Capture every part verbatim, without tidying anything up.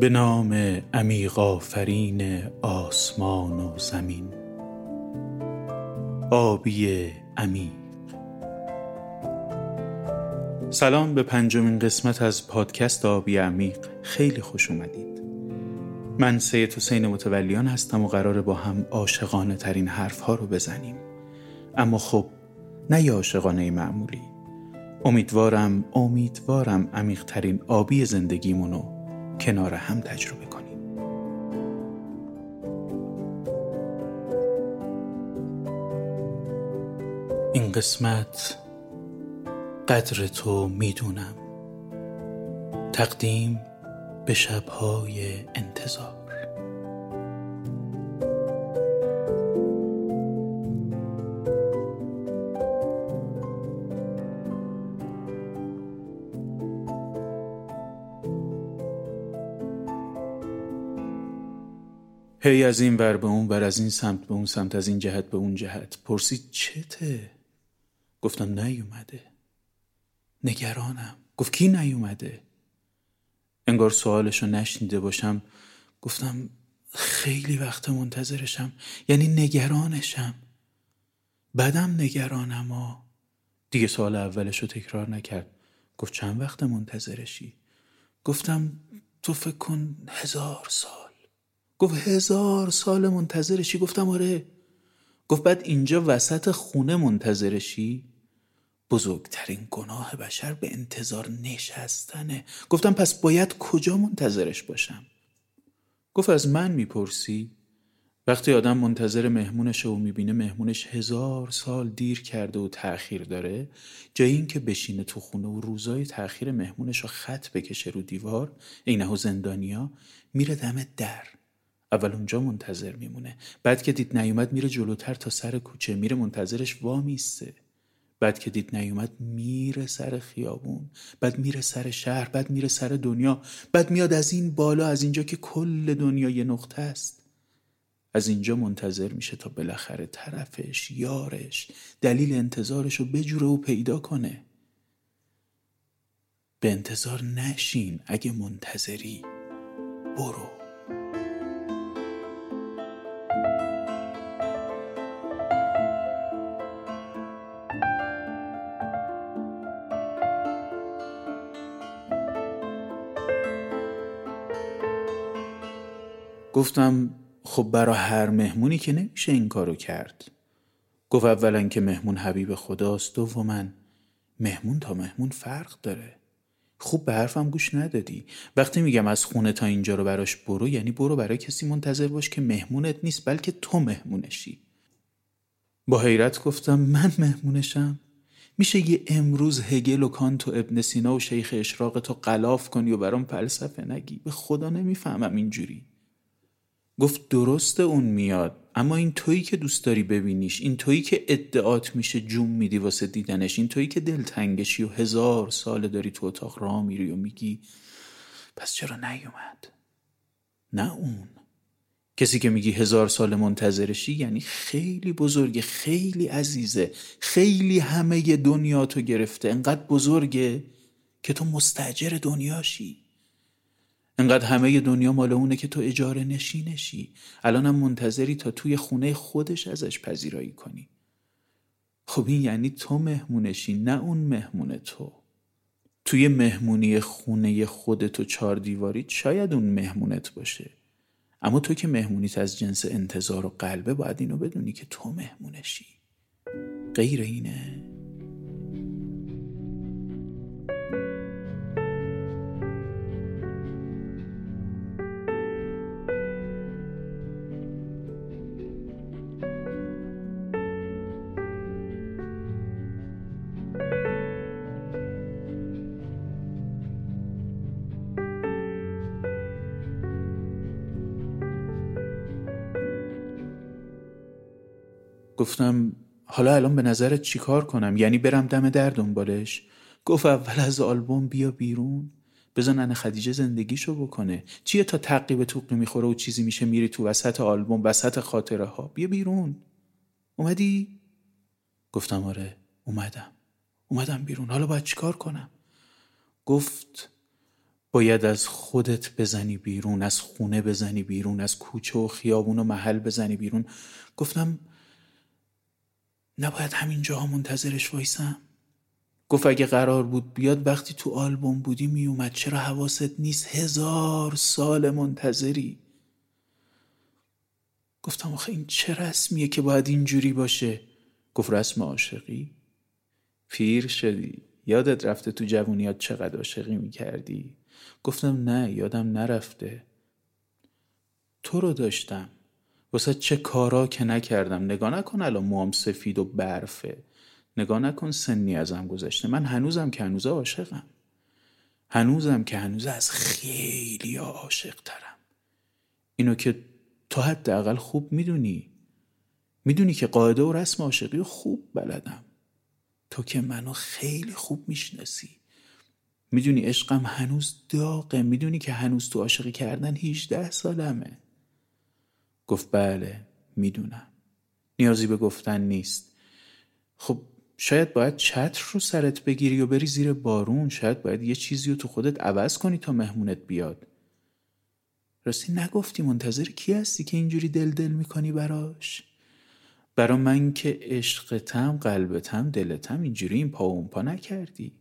به نام عمیق آفرین آسمان و زمین، آبی عمیق. سلام به پنجمین قسمت از پادکست آبی عمیق، خیلی خوش اومدید. من سید حسین متولیان هستم و قراره با هم عاشقانه ترین حرف ها رو بزنیم، اما خب نه یه عاشقانه معمولی. امیدوارم امیدوارم عمیق ترین آبی زندگیمونو کنار هم تجربه کنیم. این قسمت قدر تو میدونم، تقدیم به شب‌های انتظار. هی از این ور به اون ور، از این سمت به اون سمت، از این جهت به اون جهت. پرسید چته؟ گفتم نیومده. نگرانم. گفت کی نیومده؟ انگار سوالشو نشنیده باشم. گفتم خیلی وقت منتظرشم، یعنی نگرانشم، بعدم نگرانم. ها دیگه سوال اولشو تکرار نکرد. گفت چند وقت منتظرشی؟ گفتم تو فکر کن هزار سال. گفت هزار سال منتظرشی؟ گفتم آره. گفت بعد اینجا وسط خونه منتظرشی؟ بزرگترین گناه بشر به انتظار نشستنه. گفتم پس باید کجا منتظرش باشم؟ گفت از من میپرسی؟ وقتی آدم منتظر مهمونشه و میبینه مهمونش هزار سال دیر کرده و تأخیر داره، جای این که بشینه تو خونه و روزای تأخیر مهمونش رو خط بکشه رو دیوار اینهو زندانیا، میره دم در. اول اونجا منتظر میمونه، بعد که دید نیومد میره جلوتر تا سر کوچه، میره منتظرش وامیسته. بعد که دید نیومد میره سر خیابون، بعد میره سر شهر، بعد میره سر دنیا، بعد میاد از این بالا، از اینجا که کل دنیا یه نقطه است. از اینجا منتظر میشه تا بالاخره طرفش، یارش، دلیل انتظارش رو بجوره و پیدا کنه. به انتظار نشین. اگه منتظری برو. گفتم خب برای هر مهمونی که نمیشه این کارو کرد. گفت اولا که مهمون حبیب خداست، دوما مهمون تا مهمون فرق داره. خوب به حرفم گوش ندادی. وقتی میگم از خونه تا اینجا رو براش برو، یعنی برو برای کسی منتظر باش که مهمونت نیست، بلکه تو مهمونشی. با حیرت گفتم من مهمونشم؟ میشه یه امروز هگل و کانت و ابن سینا و شیخ اشراقتو قلاف کنی و برام فلسفه نگی؟ به خدا نمیفهمم اینجوری. گفت درسته اون میاد، اما این تویی که دوست داری ببینیش، این تویی که ادعات میشه جون میدی واسه دیدنش، این تویی که دلتنگشی و هزار ساله داری تو اتاق راه میری و میگی پس چرا نیومد؟ نه اون. کسی که میگی هزار سال منتظرشی یعنی خیلی بزرگه، خیلی عزیزه، خیلی همه دنیا تو گرفته، انقدر بزرگه که تو مستاجر دنیاشی، انقدر همه دنیا مال اونه که تو اجاره نشینشی. الانم منتظری تا توی خونه خودش ازش پذیرایی کنی. خب این یعنی تو مهمونشی، نه اون مهمون تو. توی مهمونی خونه خودت و چار دیواری شاید اون مهمونت باشه، اما تو که مهمونیت از جنس انتظار و قلبه، باید اینو بدونی که تو مهمونشی. غیر اینه؟ گفتم حالا الان به نظرت چی کار کنم؟ یعنی برم دم در دنبالش؟ گفت اول از آلبوم بیا بیرون، بزن ننه خدیجه زندگیشو بکنه. چیه تا تعقیب توقی میخوره و چیزی میشه میری تو وسط آلبوم، وسط خاطره ها؟ بیا بیرون. اومدی؟ گفتم آره اومدم. اومدم بیرون. حالا باید چی کار کنم؟ گفت باید از خودت بزنی بیرون، از خونه بزنی بیرون، از کوچه و خیابون و محل بزنی بیرون. گفتم نباید همین جاها منتظرش وایسم. گفت اگه قرار بود بیاد وقتی تو آلبوم بودی میومد، چرا حواست نیست؟ هزار سال منتظری. گفتم آخه این چه رسمیه که باید اینجوری باشه؟ گفت رسم عاشقی؟ پیر شدی، یادت رفته تو جوونیات چقدر عاشقی میکردی؟ گفتم نه یادم نرفته، تو رو داشتم، واسه چه کارا که نکردم. نگاه نکن الان موام سفید و برفه، نگاه نکن سنی ازم گذشته، من هنوزم که هنوزه عاشقم، هنوزم که هنوزه از خیلی عاشق ترم. اینو که تو حداقل خوب میدونی، میدونی که قاعده و رسم عاشقی خوب بلدم، تو که منو خیلی خوب میشناسی، میدونی عشقم هنوز داغه، میدونی که هنوز تو عاشقی کردن هجده سالمه. گفت بله میدونم، نیازی به گفتن نیست. خب شاید باید چتر رو سرت بگیری و بری زیر بارون، شاید باید یه چیزی رو تو خودت عوض کنی تا مهمونت بیاد. راستی نگفتی منتظر کی هستی که اینجوری دل دل میکنی براش؟ برا من که عشقتم، قلبتم، دلتم، اینجوری این پا و اون پا نکردی.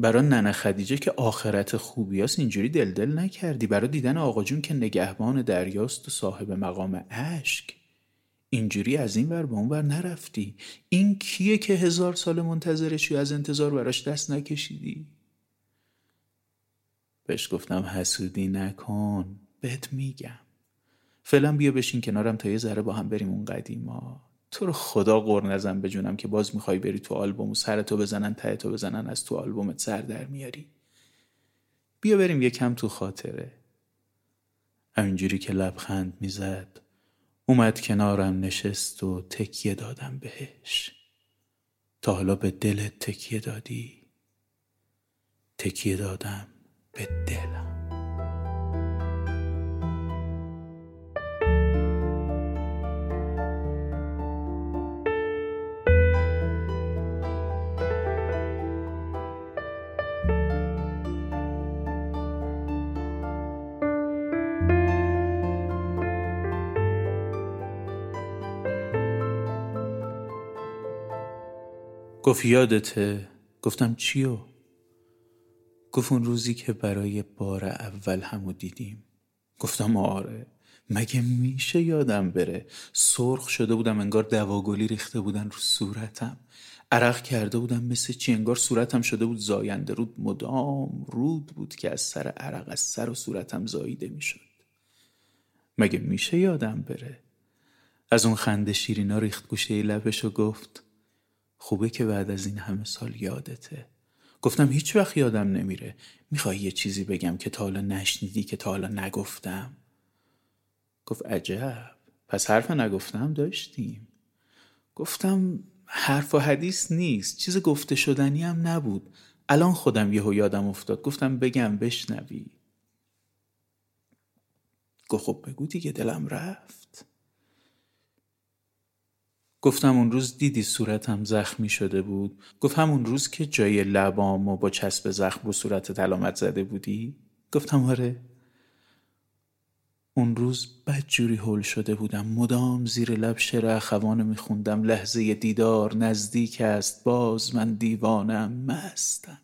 برا ننه خدیجه که آخرت خوبی هست اینجوری دل دل نکردی. برا دیدن آقا جون که نگهبان دریاست و صاحب مقام عشق اینجوری از این ور به اون ور نرفتی. این کیه که هزار سال منتظرشی و از انتظار براش دست نکشیدی؟ بهش گفتم حسودی نکن، بهت میگم. فعلا بیا بشین کنارم تا یه ذره با هم بریم اون قدیما. تو رو خدا قر نزن به جونم که باز میخوای بری تو آلبوم و سرتو بزنن تهتو بزنن، از تو آلبومت سر در میاری. بیا بریم یکم تو خاطره. همینجوری که لبخند میزد اومد کنارم نشست و تکیه دادم بهش. تا حالا به دلت تکیه دادی؟ تکیه دادم به دلم. گفت یادته؟ گفتم چیو؟ گفت اون روزی که برای بار اول همو دیدیم. گفتم آره، مگه میشه یادم بره؟ سرخ شده بودم، انگار دواگلی ریخته بودن رو صورتم، عرق کرده بودم مثل چی، انگار صورتم شده بود زاینده رود، مدام رود بود که از سر عرق از سر و صورتم زاییده میشد. مگه میشه یادم بره؟ از اون خنده شیرینا ریخت گوشه لبش و گفت خوبه که بعد از این همه سال یادته. گفتم هیچ وقت یادم نمیره. میخوای یه چیزی بگم که تا حالا نشنیدی، که تا حالا نگفتم؟ گفت عجب، پس حرف نگفتم داشتیم. گفتم حرف و حدیث نیست، چیز گفته شدنی هم نبود، الان خودم یهو یادم افتاد، گفتم بگم بشنوی. گفت خب بگو دیگه، دلم رفت. گفتم اون روز دیدی صورتم زخمی شده بود؟ گفت همون روز که جای لبامو با چسب زخم رو صورتت علامت زده بودی؟ گفتم آره. اون روز بدجوری هول شده بودم، مدام زیر لب شعر اخوانو میخوندم، لحظه دیدار نزدیک است، باز من دیوانم مستم،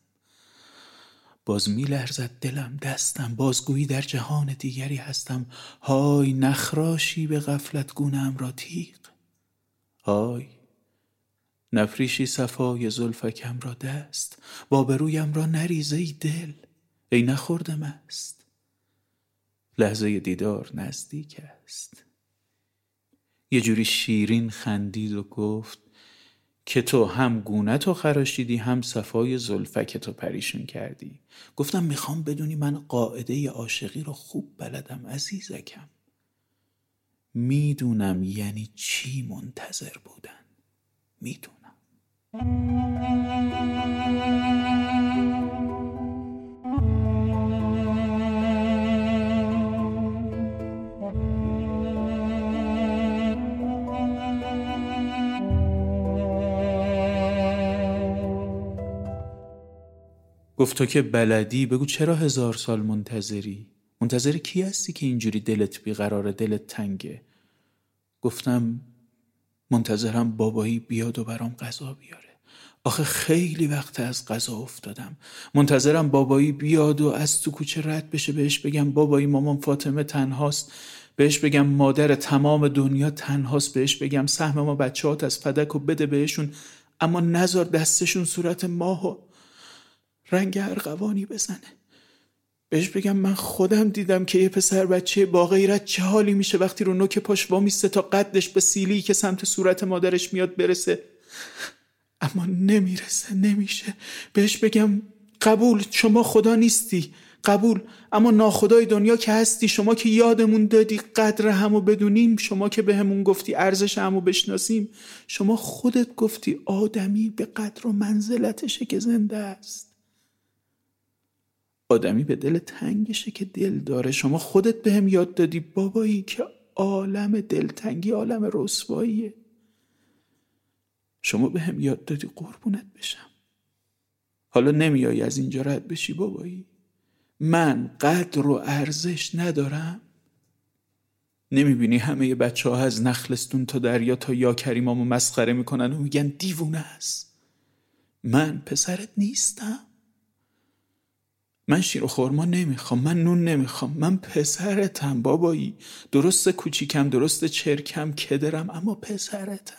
باز میلرزد دلم دستم، بازگویی در جهان دیگری هستم، های نخراشی به غفلت گونه‌ام را تیغ، آی نفریشی صفای زلفکم را دست، با برویم را نریزه ای دل، ای نخوردم است، لحظه دیدار نزدیک است. یه جوری شیرین خندید و گفت که تو هم گونتو خراشیدی هم صفای زلفکتو پریشون کردی. گفتم میخوام بدونی من قاعده عاشقی رو خوب بلدم عزیزکم، میدونم یعنی چی منتظر بودن، میدونم. گفت تو که بلدی بگو چرا هزار سال منتظری؟ منتظر کی هستی که اینجوری دلت بیقراره، دلت تنگه؟ گفتم منتظرم بابایی بیاد و برام غذا بیاره. آخه خیلی وقت از غذا افتادم. منتظرم بابایی بیاد و از تو کوچه رد بشه، بهش بگم بابایی مامان فاطمه تنهاست، بهش بگم مادر تمام دنیا تنهاست، بهش بگم سهم ما بچه‌هات از فدک و بده بهشون، اما نذار دستشون صورت ماهو رنگ ارغوانی بزنه. بهش بگم من خودم دیدم که یه پسر بچه با غیرت چه حالی میشه وقتی رو نوک پاش وامیسته تا قدش به سیلی که سمت صورت مادرش میاد برسه، اما نمیرسه، نمیشه. بهش بگم قبول شما خدا نیستی، قبول، اما ناخدای دنیا که هستی، شما که یادمون دادی قدر همو بدونیم، شما که به همون گفتی ارزش همو بشناسیم، شما خودت گفتی آدمی به قدر و منزلتشه که زنده است، آدمی به دل تنگشه که دل داره. شما خودت به هم یاد دادی بابایی که عالم دلتنگی عالم رسواییه. شما به هم یاد دادی قربونت بشم، حالا نمیایی از اینجا رد بشی بابایی؟ من قدر و ارزش ندارم؟ نمیبینی همه بچه ها از نخلستون تا دریا تا یا کریمامو مسخره میکنن و میگن دیوونه هست؟ من پسرت نیستم؟ من شیر و خورما نمیخوام، من نون نمیخوام، من پسرتم بابایی. درست کوچیکم، درست چرکم، کدرم، اما پسرتم.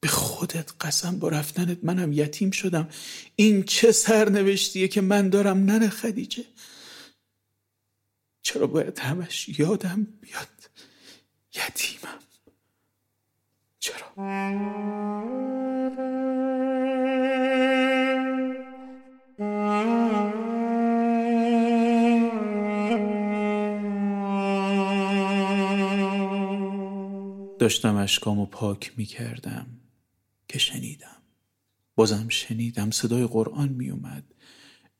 به خودت قسم، با رفتنت منم یتیم شدم. این چه سرنوشتیه که من دارم؟ نره خدیجه، چرا باید همش یادم بیاد یتیمم؟ چرا؟ داشتم اشکامو پاک میکردم که شنیدم، بازم شنیدم صدای قرآن می اومد.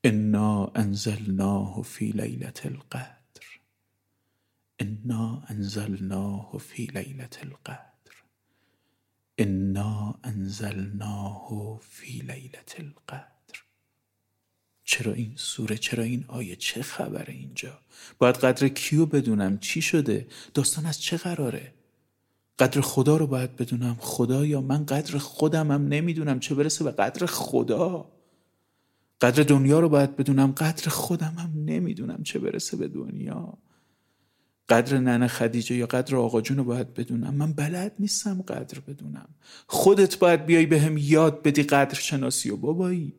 انا انزلناه فی لیلة القدر، انا انزلناه فی لیلة القدر، انا انزلناه فی لیلة القدر. چرا این سوره؟ چرا این آیه؟ چه خبر اینجا؟ باید قدر کیو بدونم؟ چی شده؟ داستان از چه قراره؟ قدر خدا رو باید بدونم. خدایا من قدر خودم هم نمیدونم، چه برسه به قدر خدا. قدر دنیا رو باید بدونم، قدر خودم هم نمیدونم، چه برسه به دنیا. قدر ننه خدیجه یا قدر آقا جون رو باید بدونم، من بلد نیستم قدر بدونم. خودت باید بیای به هم یاد بدی قدر شناسی و بابایی.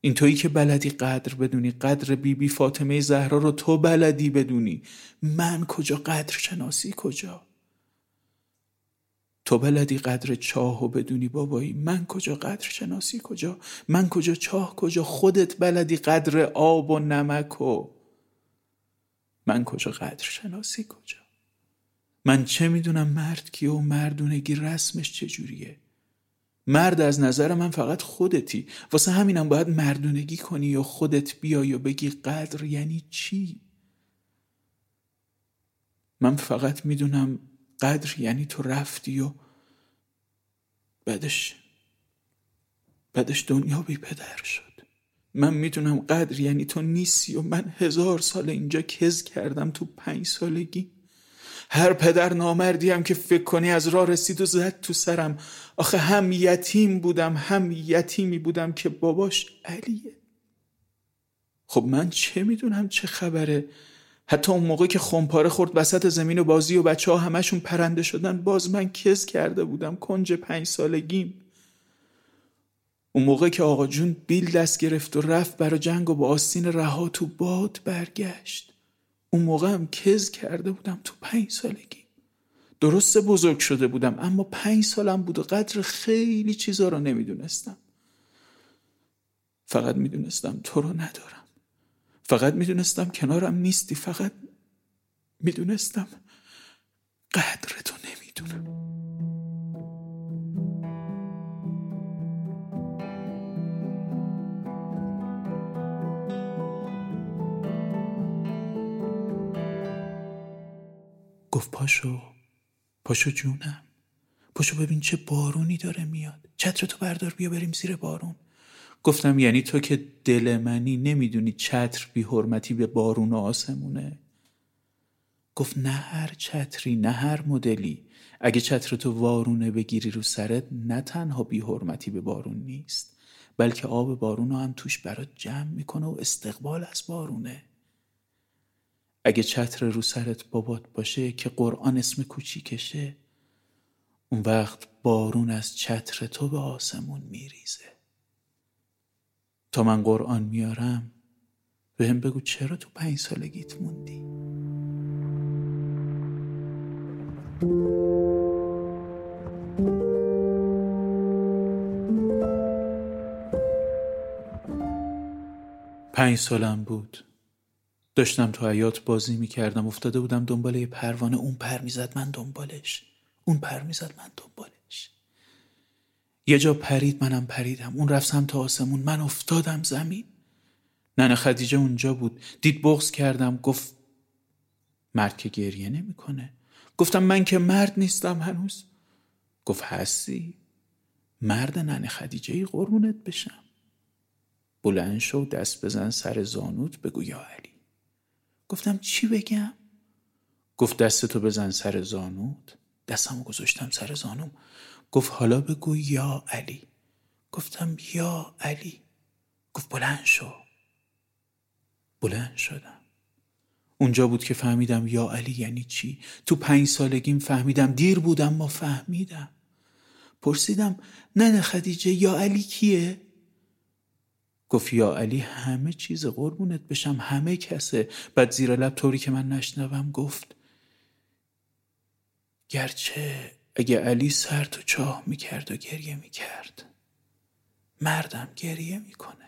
این تویی که بلدی قدر بدونی، قدر بی بی فاطمه زهرا رو تو بلدی بدونی. من کجا؟ قدر شناسی کجا؟ تو بلدی قدر چاهو بدونی بابایی، من کجا؟ قدر شناسی کجا؟ من کجا؟ چاه کجا؟ خودت بلدی قدر آب و نمکو، من کجا؟ قدر شناسی کجا؟ من چه میدونم مرد کیه و مردونگی رسمش چجوریه؟ مرد از نظر من فقط خودتی، واسه همینم باید مردونگی کنی و خودت بیای و بگی قدر یعنی چی. من فقط میدونم قدر یعنی تو رفتی و بعدش بعدش دنیا بی پدر شد. من میتونم قدر یعنی تو نیستی و من هزار سال اینجا کز کردم تو پنج سالگی. هر پدر نامردیم که فکر کنی از راه رسید و زد تو سرم. آخه هم یتیم بودم، هم یتیمی بودم که باباش علیه. خب من چه میدونم چه خبره؟ حتی اون موقع که خمپاره خورد وسط زمین و بازی و بچه ها همشون پرنده شدن، باز من کز کرده بودم کنج پنج سالگیم. اون موقع که آقا جون بیل دست گرفت و رفت برا جنگ و با آستین رها تو باد برگشت، اون موقع هم کز کرده بودم تو پنج سالگیم. درست بزرگ شده بودم اما پنج سالم بود و قدر خیلی چیزا رو نمیدونستم. فقط میدونستم تو رو ندارم، فقط میدونستم کنارم نیستی، فقط میدونستم قدرتو نمیدونم. گفت پاشو، پاشو جونم، پاشو ببین چه بارونی داره میاد، چترتو بردار بیا بریم زیر بارون. گفتم یعنی تو که دل منی نمیدونی چتر بی حرمتی به بارون و آسمونه؟ گفت نه هر چتری، نه هر مدلی. اگه چتر تو وارونه بگیری رو سرت، نه تنها بی حرمتی به بارون نیست، بلکه آب بارون هم توش برات جمع میکنه و استقبال از بارونه. اگه چتر رو سرت بابات باشه که قرآن اسم کوچیکشه، اون وقت بارون از چتر تو به آسمون میریزه. تا من قرآن میارم به هم بگو چرا تو پنج سالگیت موندی. پنج سالم بود، داشتم تو حیاط بازی میکردم، افتاده بودم دنبال یه پروانه. اون پر میزد من دنبالش، اون پر میزد من دنبالش. یه جا پرید، منم پریدم، اون رفت سمت آسمون، من افتادم زمین. ننه خدیجه اونجا بود، دید بغض کردم، گفت مرد که گریه نمی کنه. گفتم من که مرد نیستم هنوز. گفت هستی، مرد ننه خدیجهی قربونت بشم. بلند شو، دست بزن سر زانوت، بگو یا علی. گفتم چی بگم؟ گفت دستتو بزن سر زانوت. دستمو گذاشتم سر زانوم. گفت حالا بگو یا علی. گفتم یا علی. گفت بلند شو. بلند شدم. اونجا بود که فهمیدم یا علی یعنی چی. تو پنج سالگیم فهمیدم، دیر بودم ما فهمیدم. پرسیدم ننه خدیجه یا علی کیه؟ گفت یا علی همه چیز قربونت بشم، همه کسه. بعد زیر لب طوری که من نشنوم گفت گرچه اگه علی سر تو چاه میکرد و گریه میکرد، مردم گریه میکنه.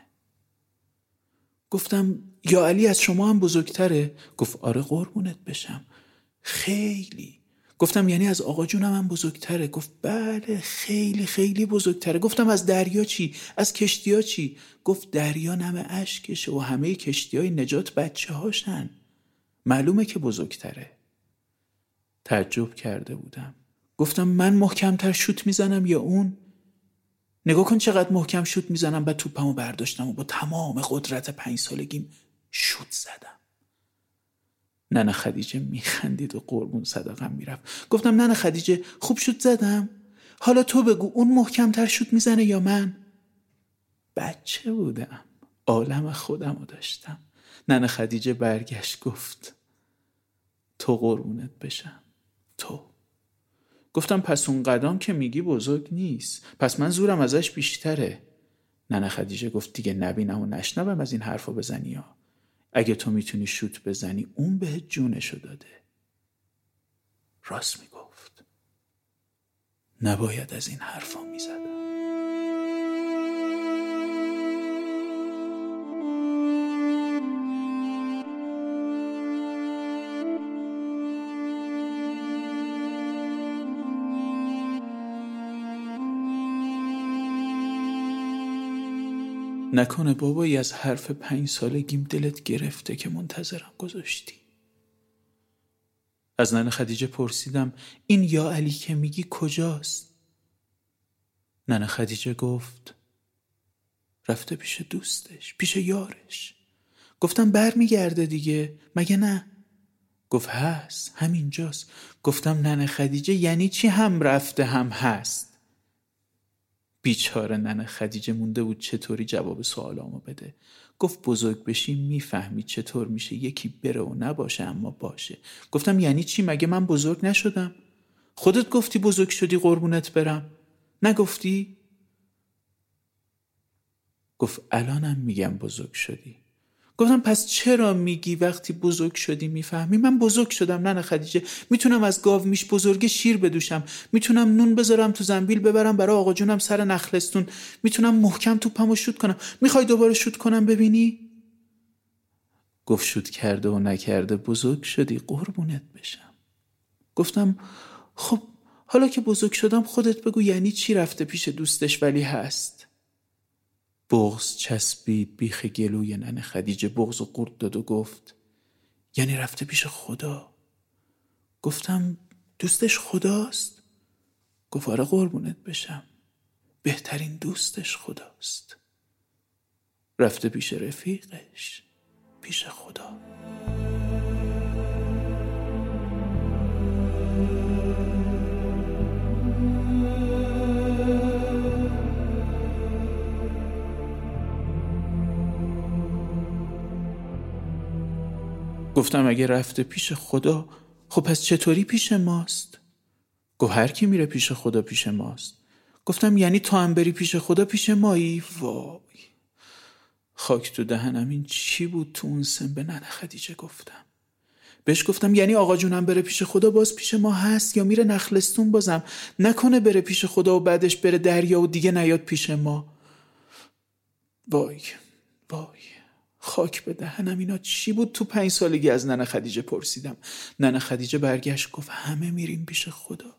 گفتم یا علی از شما هم بزرگتره؟ گفت آره قربونت بشم خیلی. گفتم یعنی از آقا جونم هم بزرگتره؟ گفت بله خیلی خیلی بزرگتره. گفتم از دریا چی؟ از کشتی ها چی؟ گفت دریا نم اشکشه و همه کشتی های نجات بچه هاشن، معلومه که بزرگتره. تعجب کرده بودم. گفتم من محکمتر شوت میزنم یا اون؟ نگاه کن چقدر محکم شوت میزنم. بعد توپمو برداشتم و با تمام قدرت پنج سالگیم شوت زدم. ننه خدیجه میخندید و قربون صدقم میرفت. گفتم ننه خدیجه خوب شوت زدم، حالا تو بگو اون محکمتر شوت میزنه یا من؟ بچه بودم، عالم خودم رو داشتم. ننه خدیجه برگشت گفت تو قربونت بشم تو. گفتم پس اون قدم که میگی بزرگ نیست، پس من زورم ازش بیشتره. ننه خدیجه گفت دیگه نبینم و نشنوم از این حرفا بزنی ها. اگه تو میتونی شوت بزنی اون بهت جونشو داده. راست میگفت، نباید از این حرفا میزدم. نکنه بابایی از حرف پنج سالگیم دلت گرفته که منتظرم گذاشتی. از ننه خدیجه پرسیدم این یا علی که میگی کجاست؟ ننه خدیجه گفت رفته پیش دوستش، پیش یارش. گفتم بر میگرده دیگه مگه نه؟ گفت هست، همینجاست. گفتم ننه خدیجه یعنی چی هم رفته هم هست؟ بیچاره ننه خدیجه مونده بود چطوری جواب سوالامو بده. گفت بزرگ بشی میفهمی چطور میشه یکی بره و نباشه اما باشه. گفتم یعنی چی؟ مگه من بزرگ نشدم؟ خودت گفتی بزرگ شدی قربونت برم، نگفتی؟ گفت الانم میگم بزرگ شدی. گفتم پس چرا میگی وقتی بزرگ شدی میفهمی؟ من بزرگ شدم ننه خدیجه، میتونم از گاو میش بزرگ شیر بدوشم، میتونم نون بذارم تو زنبیل ببرم برای آقا جونم سر نخلستون، میتونم محکم توپمو شوت کنم. میخوای دوباره شوت کنم ببینی؟ گفت شوت کرده و نکرده بزرگ شدی قربونت بشم. گفتم خب حالا که بزرگ شدم خودت بگو یعنی چی رفته پیش دوستش ولی هست؟ بغض چسبید بیخ گلوی ننه خدیجه، بغض و قورت داد و گفت یعنی رفته پیش خدا. گفتم دوستش خداست؟ گفت آره قربونت بشم بهترین دوستش خداست. رفته پیش رفیقش، پیش خدا. گفتم اگه رفته پیش خدا، خب پس چطوری پیش ماست؟ گفت هر کی میره پیش خدا پیش ماست. گفتم یعنی تو هم بری پیش خدا پیش مایی؟ وای، خاک تو دهنم. این چی بود تو اون سن به ننه خدیجه گفتم. بهش گفتم یعنی آقا جونم بره پیش خدا باز پیش ما هست، یا میره نخلستون بازم نکنه بره پیش خدا و بعدش بره دریا و دیگه نیاد پیش ما. وای وای، خاک به دهنم. اینا چی بود تو پنج سالگی از ننه خدیجه پرسیدم. ننه خدیجه برگشت گفت همه میریم پیش خدا.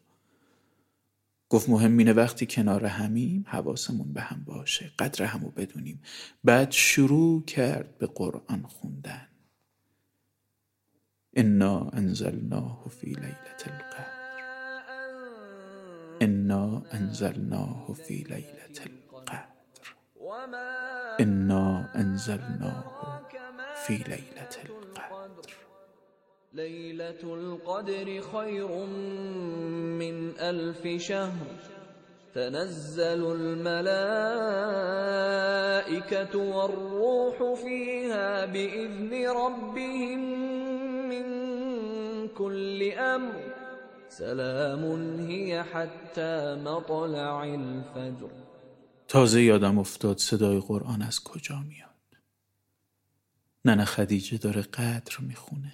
گفت مهم اینه وقتی کنار همیم حواسمون به هم باشه، قدر همو بدونیم. بعد شروع کرد به قرآن خوندن. انا انزلناه فی لیلة القدر، انا انزلناه فی لیلة القدر، انا انزلناه فی لیلة القدر. لیلة القدر خیر من الف شهر، تنزل الملائکة والروح فیها بإذن ربهم من كل امر، سلام هی حتی مطلع الفجر. تازه یادم افتاد صدای قرآن از کجا میاد. ننه خدیجه داره قدر میخونه.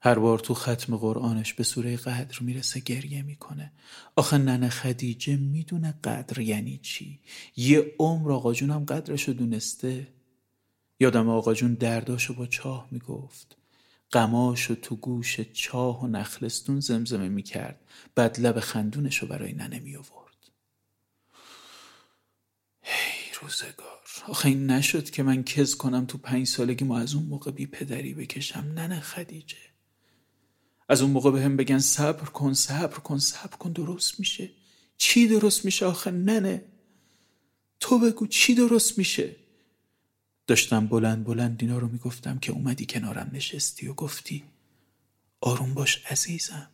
هر بار تو ختم قرآنش به سوره قدر میرسه گریه میکنه. آخه ننه خدیجه میدونه قدر یعنی چی. یه عمر آقا جونم قدرشو دونسته. یادم آقا جون درداشو با چاه میگفت، غماشو تو گوش چاه و نخلستون زمزمه میکرد، بعد لب خندونشو برای ننه میآورد. هی روزگار، آخه این نشد که من کز کنم تو پنج سالگی ما از اون موقع بی پدری بکشم. ننه خدیجه از اون موقع به هم بگن صبر کن صبر کن صبر کن، درست میشه. چی درست میشه آخه ننه؟ تو بگو چی درست میشه. داشتم بلند بلند اینا رو میگفتم که اومدی کنارم نشستی و گفتی آروم باش عزیزم،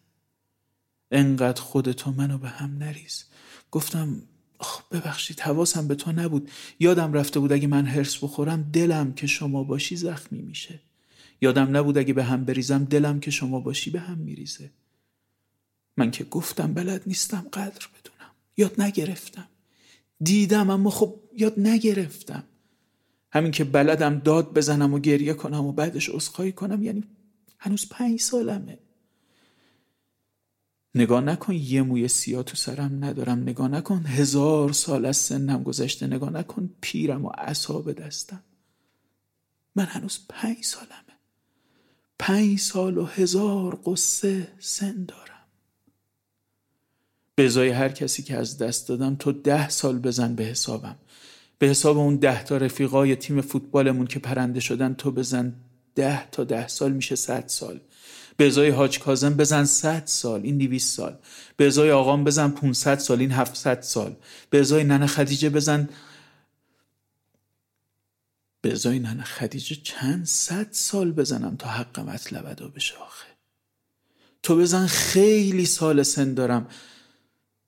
انقدر خودتو منو به هم نریز. گفتم آخ ببخشید حواسم به تو نبود، یادم رفته بود اگه من هرس بخورم دلم که شما باشی زخمی میشه، یادم نبود اگه به هم بریزم دلم که شما باشی به هم میریزه. من که گفتم بلد نیستم قدر بدونم، یاد نگرفتم. دیدم اما خب یاد نگرفتم. همین که بلدم داد بزنم و گریه کنم و بعدش عذرخواهی کنم، یعنی هنوز پنج سالمه. نگاه نکن یه موی سیاه تو سرم ندارم، نگاه نکن هزار سال از سنم گذشته، نگاه نکن پیرم و اعصاب دستم. من هنوز پنج سالمه. پنج سال و هزار قصه سن دارم. به ازای هر کسی که از دست دادم تو ده سال بزن به حسابم، به حساب اون ده تا رفیقای تیم فوتبالمون که پرنده شدن تو بزن ده تا ده سال میشه صد سال. به ازای حاج کاظم بزن صد سال، این دویست سال. به ازای آقام بزن پونصد سال، این هفتصد سال. به ازای ننه خدیجه بزن به ازای ننه خدیجه چند صد سال بزنم تا حق مطلب ادا بشه. آخه تو بزن خیلی سال سن دارم.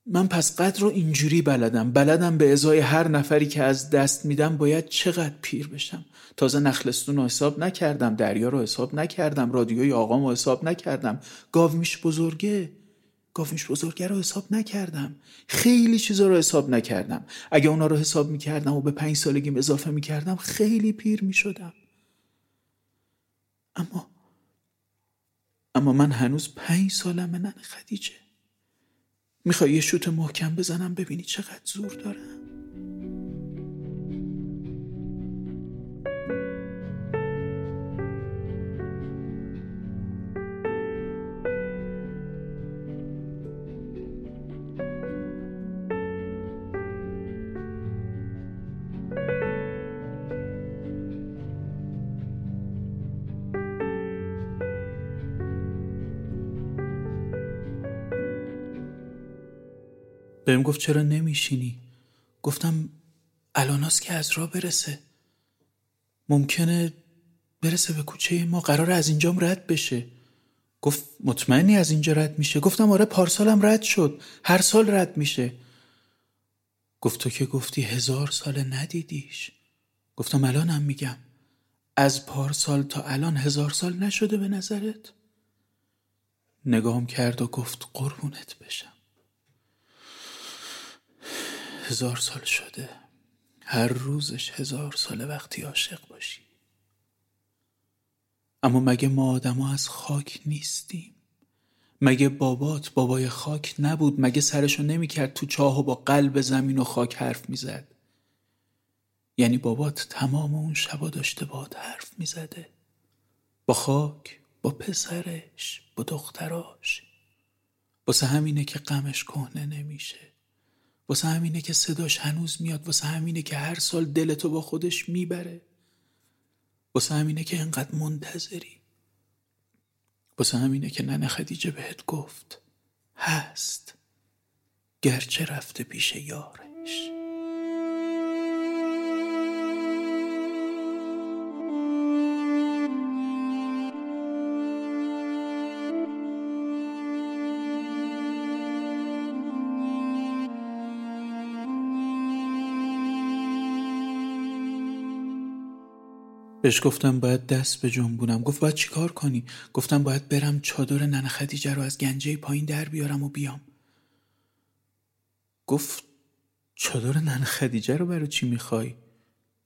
من پس قدر رو اینجوری بلدم. بلدم به ازای هر نفری که از دست میدم باید چقدر پیر بشم. تازه نخلستون رو حساب نکردم، دریا رو حساب نکردم، رادیوی آقام رو حساب نکردم، گاومیش بزرگه گاومیش بزرگه رو حساب نکردم، خیلی چیزا رو حساب نکردم. اگه اونا رو حساب میکردم و به پنج سالگیم اضافه میکردم خیلی پیر میشدم. اما اما من هنوز پنج سالمه ننه خدیجه. میخوای یه شوت محکم بزنم ببینی چقدر زور دارم؟ بهم گفت چرا نمیشینی؟ گفتم الاناست که از راه برسه. ممکنه برسه به کوچه ما، قراره از اینجام رد بشه. گفت مطمئنی از اینجا رد میشه؟ گفتم آره، پارسالم رد شد، هر سال رد میشه. گفت تو که گفتی هزار سال ندیدیش. گفتم الانم میگم، از پارسال تا الان هزار سال نشده به نظرت؟ نگام کرد و گفت قربونت بشم، هزار سال شده، هر روزش هزار سال وقتی عاشق باشی. اما مگه ما آدما از خاک نیستیم؟ مگه بابات بابای خاک نبود؟ مگه سرشو نمیکرد تو چاه و با قلب زمین و خاک حرف میزد؟ یعنی بابات تمام اون شبا داشته باهات حرف میزده، با خاک، با پسرش، با دختراش. واسه همینه که غمش کهنه نمیشه، واسه همینه که صداش هنوز میاد، واسه همینه که هر سال دلتو با خودش میبره، واسه همینه که انقدر منتظری، واسه همینه که ننه خدیجه بهت گفت هست گرچه رفته پیش یارش. بهش گفتم باید دست به جنبونم. گفت باید چی کار کنی؟ گفتم باید برم چادر ننه خدیجه رو از گنجه پایین در بیارم و بیام. گفت چادر ننه خدیجه رو برای چی میخوای؟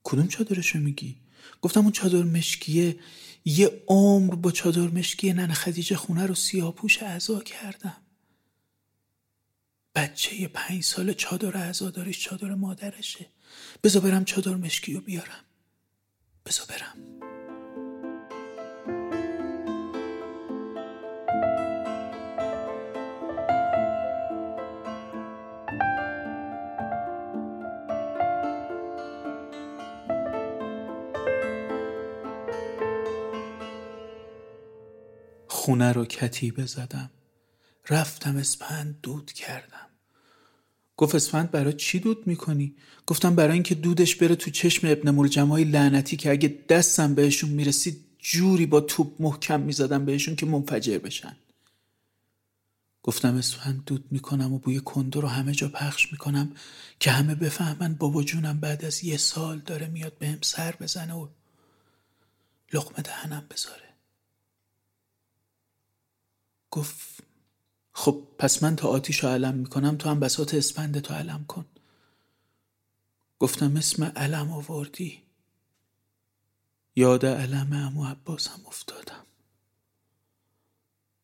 کدوم چادرشو میگی؟ گفتم اون چادر مشکیه، یه عمر با چادر مشکی ننه خدیجه خونه رو سیاپوش عزا کردم. بچه یه پنج سال چادر عزاداریش چادر مادرشه، بذار برم چادر مشکی رو بیارم. بزا برم. خونه رو کتیبه زدم، رفتم اسپند دود کردم. گفت اسفند برای چی دود میکنی؟ گفتم برای اینکه دودش بره تو چشم ابن ملجمای لعنتی که اگه دستم بهشون میرسید جوری با توپ محکم میزدم بهشون که منفجر بشن. گفتم اسفند دود میکنم و بوی کندر رو همه جا پخش میکنم که همه بفهمن بابا جونم بعد از یه سال داره میاد بهم سر بزنه و لقمه دهنم بذاره. گفت خب پس من تا آتیش رو علم میکنم، تو هم بساط اسپند تو علم کن. گفتم اسم علم آوردی، یاد علم عمو عباس هم افتادم.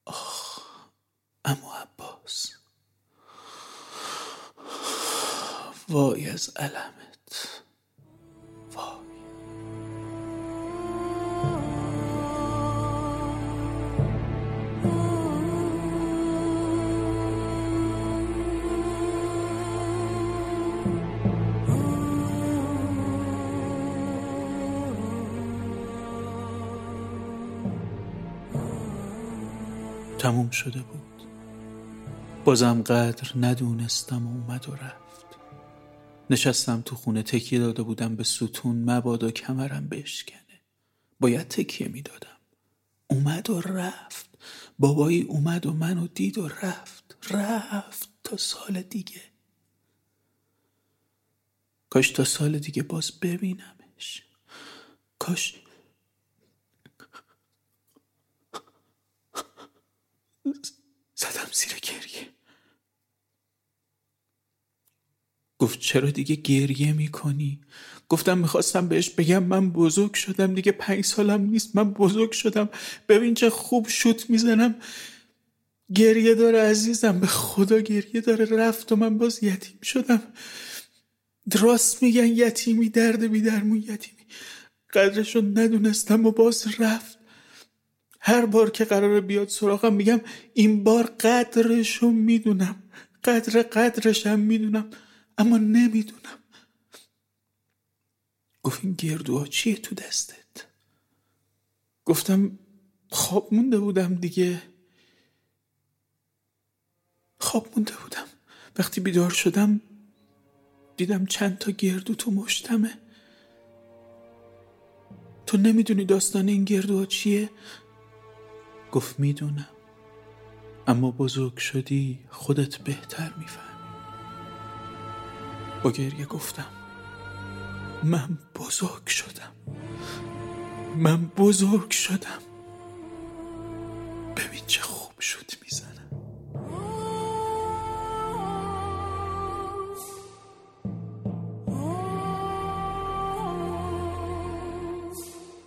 آخ عمو عباس، وای از علمت، وای. تموم شده بود، بازم قدر ندونستم و اومد و رفت. نشستم تو خونه، تکیه داده بودم به ستون، مبادا کمرم بشکنه. باید تکیه میدادم. اومد و رفت، بابایی اومد و منو دید و رفت، رفت تا سال دیگه. کاش تا سال دیگه باز ببینمش، کاش زدم زیر گریه. گفت چرا دیگه گریه میکنی؟ گفتم میخواستم بهش بگم من بزرگ شدم دیگه، پنج سالم نیست، من بزرگ شدم، ببین چه خوب شوت میزنم. گریه داره عزیزم، به خدا گریه داره. رفت و من باز یتیم شدم. درست میگن یتیمی درد بی درمون، یتیمی قدرشو ندونستم و باز رفت. هر بار که قراره بیاد سراغم میگم این بار قدرشو میدونم، قدر قدرشم میدونم، اما نمیدونم. گفت این گردوها چیه تو دستت؟ گفتم خواب مونده بودم دیگه، خواب مونده بودم. وقتی بیدار شدم دیدم چند تا گردو تو مشتمه. تو نمیدونی داستان این گردوها چیه؟ گفت میدونم، اما بزرگ شدی خودت بهتر میفهمی. با گریه گفتم من بزرگ شدم، من بزرگ شدم. ببین چه خوب شد میزنه.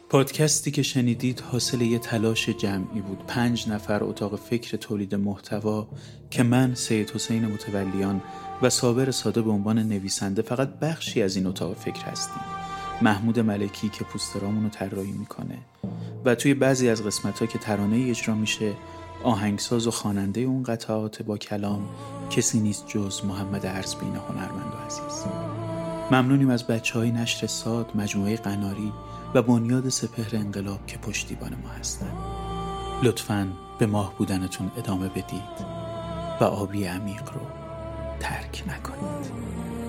پادکستی که شنیدید حاصل یه تلاش جمعی بود. پنج نفر اتاق فکر تولید محتوا که من، سید حسین متولیان و صابر ساده به عنوان نویسنده فقط بخشی از این اتاق فکر هستیم. محمود ملکی که پوسترامونو طراحی میکنه و توی بعضی از قسمت‌ها که ترانه‌ای اجرا میشه، آهنگساز و خواننده اون قطعات با کلام کسی نیست جز محمدرضا بینا هنرمند و عزیز. ممنونیم از بچه‌های نشر ساد، مجموعه قناری و بنیاد سپهر انقلاب که پشتیبان ما هستند. لطفاً به ماه بودنتون ادامه بدید و آبی عمیق رو ترک نکنید.